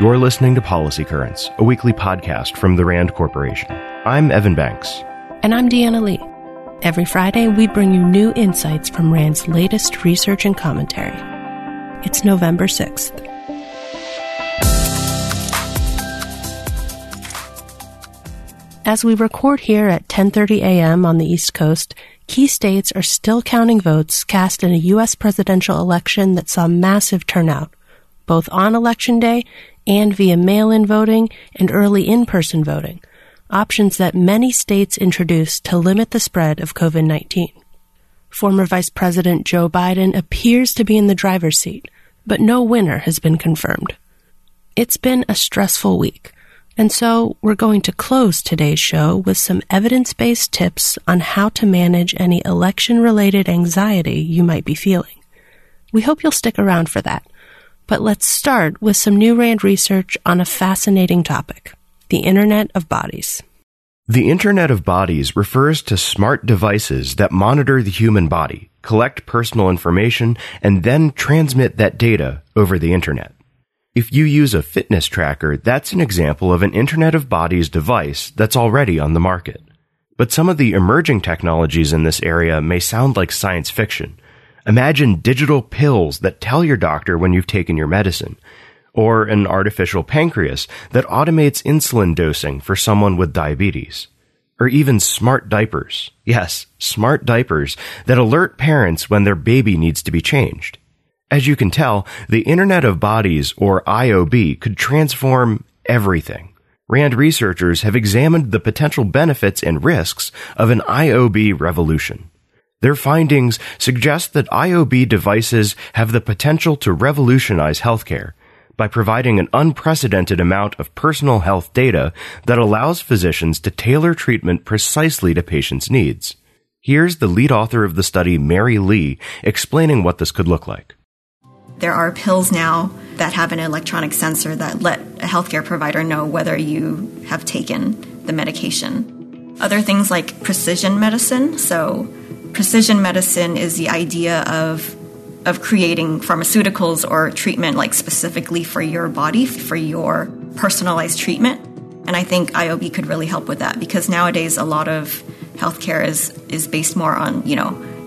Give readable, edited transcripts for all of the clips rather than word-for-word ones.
You're listening to Policy Currents, a weekly podcast from the Rand Corporation. I'm Evan Banks. And I'm Deanna Lee. Every Friday, we bring you new insights from Rand's latest research and commentary. It's November 6th. As we record here at 10:30 a.m. on the East Coast, key states are still counting votes cast in a U.S. presidential election that saw massive turnout, both on Election Day and via mail-in voting and early in-person voting, options that many states introduced to limit the spread of COVID-19. Former Vice President Joe Biden appears to be in the driver's seat, but no winner has been confirmed. It's been a stressful week, and so we're going to close today's show with some evidence-based tips on how to manage any election-related anxiety you might be feeling. We hope you'll stick around for that, but let's start with some new Rand research on a fascinating topic: the Internet of Bodies. The Internet of Bodies refers to smart devices that monitor the human body, collect personal information, and then transmit that data over the Internet. If you use a fitness tracker, that's an example of an Internet of Bodies device that's already on the market. But some of the emerging technologies in this area may sound like science fiction. Imagine digital pills that tell your doctor when you've taken your medicine, or an artificial pancreas that automates insulin dosing for someone with diabetes, or even smart diapers. Yes, smart diapers that alert parents when their baby needs to be changed. As you can tell, the Internet of Bodies, or IOB, could transform everything. Rand researchers have examined the potential benefits and risks of an IOB revolution. Their findings suggest that IOB devices have the potential to revolutionize healthcare by providing an unprecedented amount of personal health data that allows physicians to tailor treatment precisely to patients' needs. Here's the lead author of the study, Mary Lee, explaining what this could look like. There are pills now that have an electronic sensor that let a healthcare provider know whether you have taken the medication. Other things like precision medicine. So precision medicine is the idea of creating pharmaceuticals or treatment like specifically for your body, for your personalized treatment. And I think IOB could really help with that, because nowadays a lot of healthcare is based more on,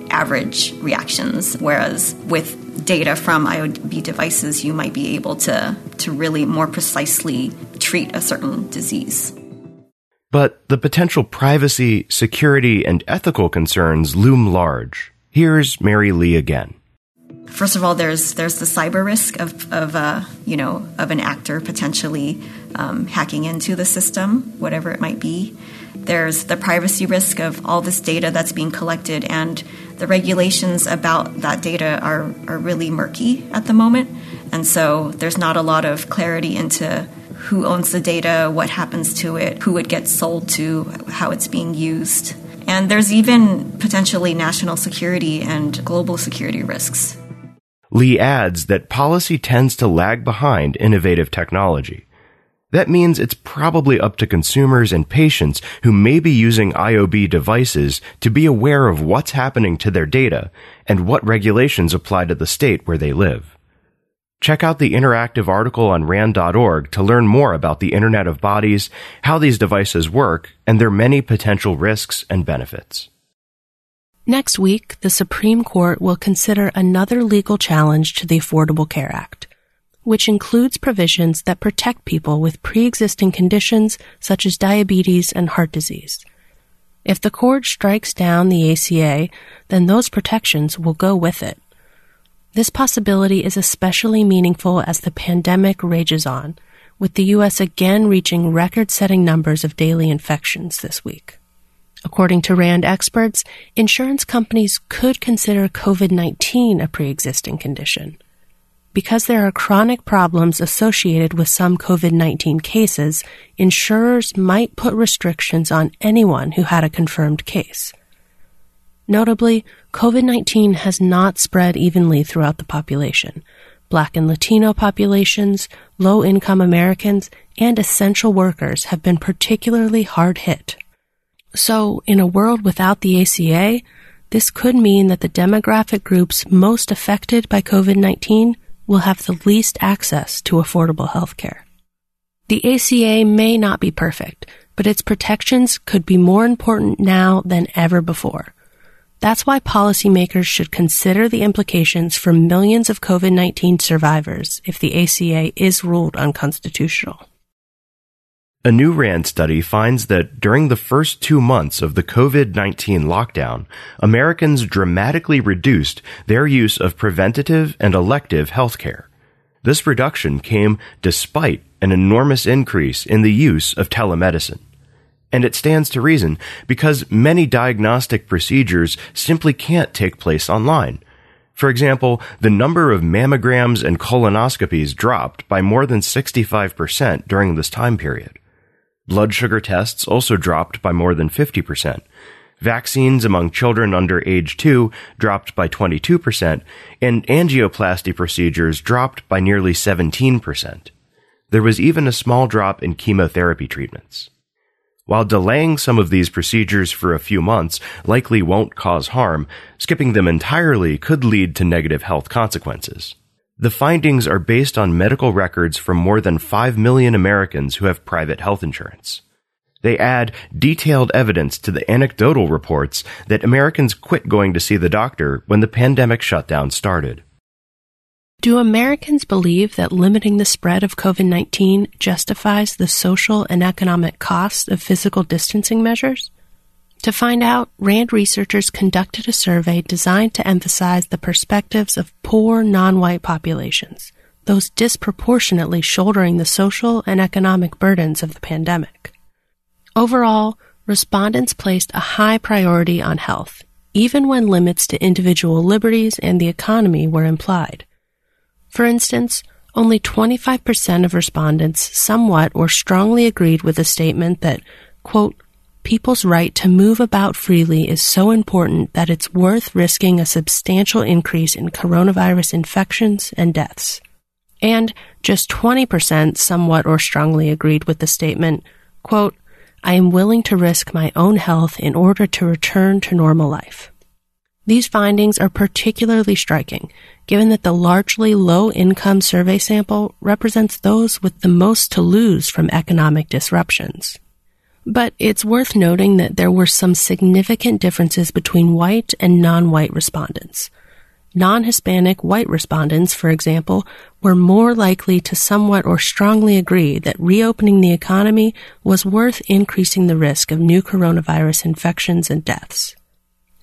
average reactions, whereas with data from IOB devices, you might be able to really more precisely treat a certain disease. But the potential privacy, security, and ethical concerns loom large. Here's Mary Lee again. First of all, there's the cyber risk of an actor potentially hacking into the system, whatever it might be. There's the privacy risk of all this data that's being collected, and the regulations about that data are really murky at the moment. And so there's not a lot of clarity into who owns the data, what happens to it, who it gets sold to, how it's being used. And there's even potentially national security and global security risks. Lee adds that policy tends to lag behind innovative technology. That means it's probably up to consumers and patients who may be using IOB devices to be aware of what's happening to their data and what regulations apply to the state where they live. Check out the interactive article on rand.org to learn more about the Internet of Bodies, how these devices work, and their many potential risks and benefits. Next week, the Supreme Court will consider another legal challenge to the Affordable Care Act, which includes provisions that protect people with pre-existing conditions such as diabetes and heart disease. If the court strikes down the ACA, then those protections will go with it. This possibility is especially meaningful as the pandemic rages on, with the U.S. again reaching record-setting numbers of daily infections this week. According to RAND experts, insurance companies could consider COVID-19 a pre-existing condition. Because there are chronic problems associated with some COVID-19 cases, insurers might put restrictions on anyone who had a confirmed case. Notably, COVID-19 has not spread evenly throughout the population. Black and Latino populations, low-income Americans, and essential workers have been particularly hard hit. So, in a world without the ACA, this could mean that the demographic groups most affected by COVID-19 will have the least access to affordable health care. The ACA may not be perfect, but its protections could be more important now than ever before. That's why policymakers should consider the implications for millions of COVID-19 survivors if the ACA is ruled unconstitutional. A new RAND study finds that during the first 2 months of the COVID-19 lockdown, Americans dramatically reduced their use of preventative and elective health care. This reduction came despite an enormous increase in the use of telemedicine. And it stands to reason because many diagnostic procedures simply can't take place online. For example, the number of mammograms and colonoscopies dropped by more than 65% during this time period. Blood sugar tests also dropped by more than 50%. Vaccines among children under age 2 dropped by 22%, and angioplasty procedures dropped by nearly 17%. There was even a small drop in chemotherapy treatments. While delaying some of these procedures for a few months likely won't cause harm, skipping them entirely could lead to negative health consequences. The findings are based on medical records from more than 5 million Americans who have private health insurance. They add detailed evidence to the anecdotal reports that Americans quit going to see the doctor when the pandemic shutdown started. Do Americans believe that limiting the spread of COVID-19 justifies the social and economic costs of physical distancing measures? To find out, RAND researchers conducted a survey designed to emphasize the perspectives of poor, non-white populations, those disproportionately shouldering the social and economic burdens of the pandemic. Overall, respondents placed a high priority on health, even when limits to individual liberties and the economy were implied. For instance, only 25% of respondents somewhat or strongly agreed with the statement that, quote, people's right to move about freely is so important that it's worth risking a substantial increase in coronavirus infections and deaths. And just 20% somewhat or strongly agreed with the statement, quote, I am willing to risk my own health in order to return to normal life. These findings are particularly striking, given that the largely low-income survey sample represents those with the most to lose from economic disruptions. But it's worth noting that there were some significant differences between white and non-white respondents. Non-Hispanic white respondents, for example, were more likely to somewhat or strongly agree that reopening the economy was worth increasing the risk of new coronavirus infections and deaths.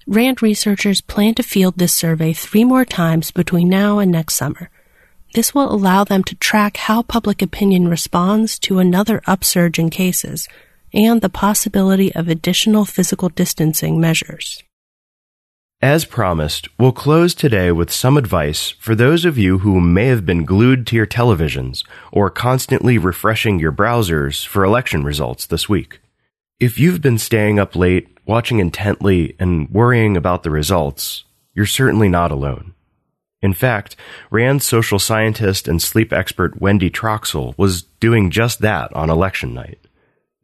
RAND researchers plan to field this survey 3 more times between now and next summer. This will allow them to track how public opinion responds to another upsurge in cases and the possibility of additional physical distancing measures. As promised, we'll close today with some advice for those of you who may have been glued to your televisions or constantly refreshing your browsers for election results this week. If you've been staying up late, watching intently and worrying about the results, you're certainly not alone. In fact, RAND social scientist and sleep expert Wendy Troxel was doing just that on election night.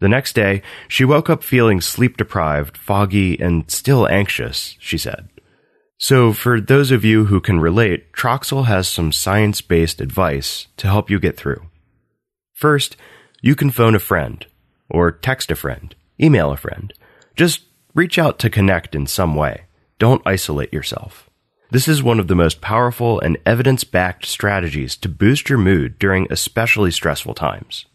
The next day, she woke up feeling sleep-deprived, foggy, and still anxious, she said. So for those of you who can relate, Troxel has some science-based advice to help you get through. First, you can phone a friend, or text a friend, email a friend. Just reach out to connect in some way. Don't isolate yourself. This is one of the most powerful and evidence-backed strategies to boost your mood during especially stressful times.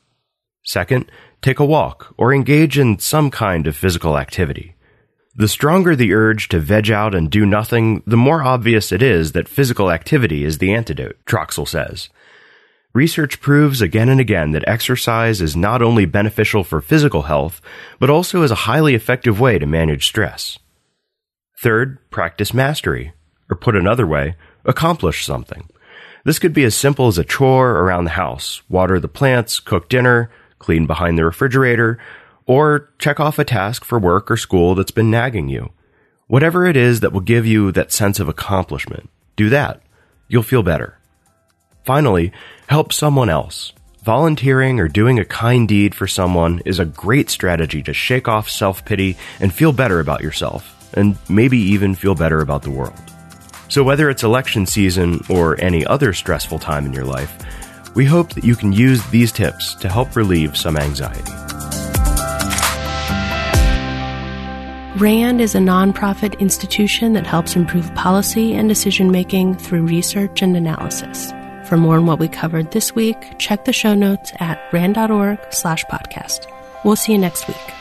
Second, take a walk or engage in some kind of physical activity. The stronger the urge to veg out and do nothing, the more obvious it is that physical activity is the antidote, Troxel says. Research proves again and again that exercise is not only beneficial for physical health, but also is a highly effective way to manage stress. Third, practice mastery, or put another way, accomplish something. This could be as simple as a chore around the house, water the plants, cook dinner, clean behind the refrigerator, or check off a task for work or school that's been nagging you. Whatever it is that will give you that sense of accomplishment, do that. You'll feel better. Finally, help someone else. Volunteering or doing a kind deed for someone is a great strategy to shake off self-pity and feel better about yourself, and maybe even feel better about the world. So whether it's election season or any other stressful time in your life, We hope that you can use these tips to help relieve some anxiety. RAND is a nonprofit institution that helps improve policy and decision-making through research and analysis. For more on what we covered this week, check the show notes at rand.org/podcast. We'll see you next week.